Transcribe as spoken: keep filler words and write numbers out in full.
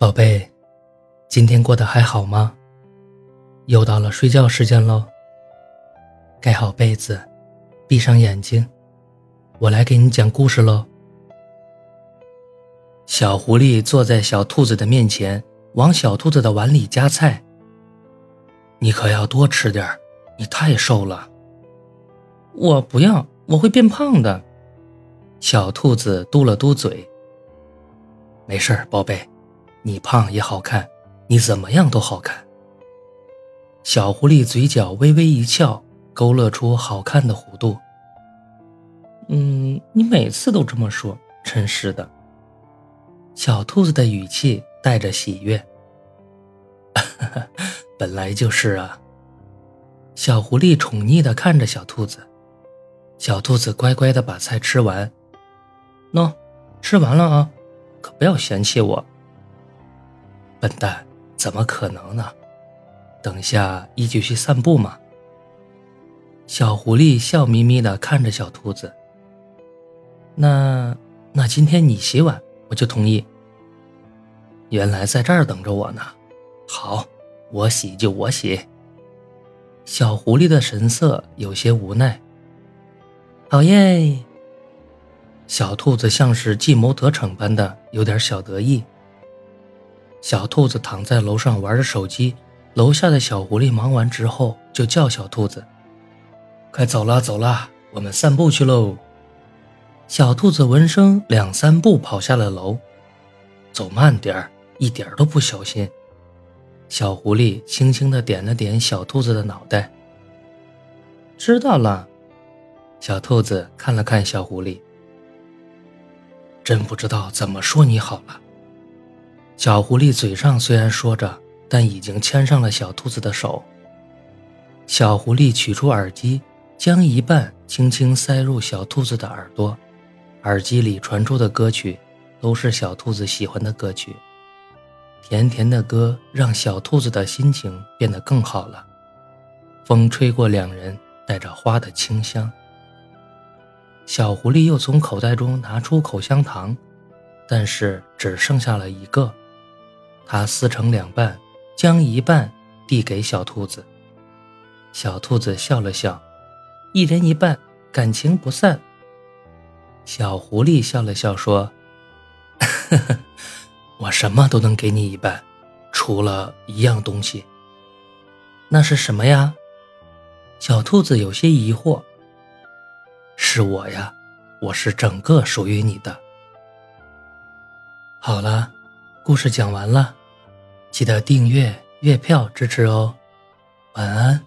宝贝，今天过得还好吗？又到了睡觉时间喽。盖好被子，闭上眼睛，我来给你讲故事喽。小狐狸坐在小兔子的面前，往小兔子的碗里夹菜。你可要多吃点，你太瘦了。我不要，我会变胖的。小兔子嘟了嘟嘴。没事，宝贝。你胖也好看，你怎么样都好看。小狐狸嘴角微微一翘，勾勒出好看的弧度。嗯，你每次都这么说，真是的。小兔子的语气带着喜悦。本来就是啊。小狐狸宠溺地看着小兔子，小兔子乖乖地把菜吃完。喏，吃完了啊，可不要嫌弃我。笨蛋，怎么可能呢？等下一起去散步嘛。小狐狸笑眯眯地看着小兔子。那那今天你洗碗，我就同意。原来在这儿等着我呢。好，我洗就我洗。小狐狸的神色有些无奈。好耶！小兔子像是计谋得逞般的，有点小得意。小兔子躺在楼上玩着手机，楼下的小狐狸忙完之后就叫小兔子：快走啦走啦，我们散步去喽。小兔子闻声两三步跑下了楼。走慢点儿，一点都不小心。小狐狸轻轻地点了点小兔子的脑袋。知道了。小兔子看了看小狐狸。真不知道怎么说你好了。小狐狸嘴上虽然说着，但已经牵上了小兔子的手。小狐狸取出耳机，将一半轻轻塞入小兔子的耳朵，耳机里传出的歌曲都是小兔子喜欢的歌曲。甜甜的歌让小兔子的心情变得更好了。风吹过两人，带着花的清香。小狐狸又从口袋中拿出口香糖，但是只剩下了一个。他撕成两半，将一半递给小兔子。小兔子笑了笑，一人一半，感情不散。小狐狸笑了笑说：呵呵，我什么都能给你一半，除了一样东西。那是什么呀？小兔子有些疑惑。是我呀，我是整个属于你的。好了，故事讲完了，记得订阅、月票支持哦。晚安。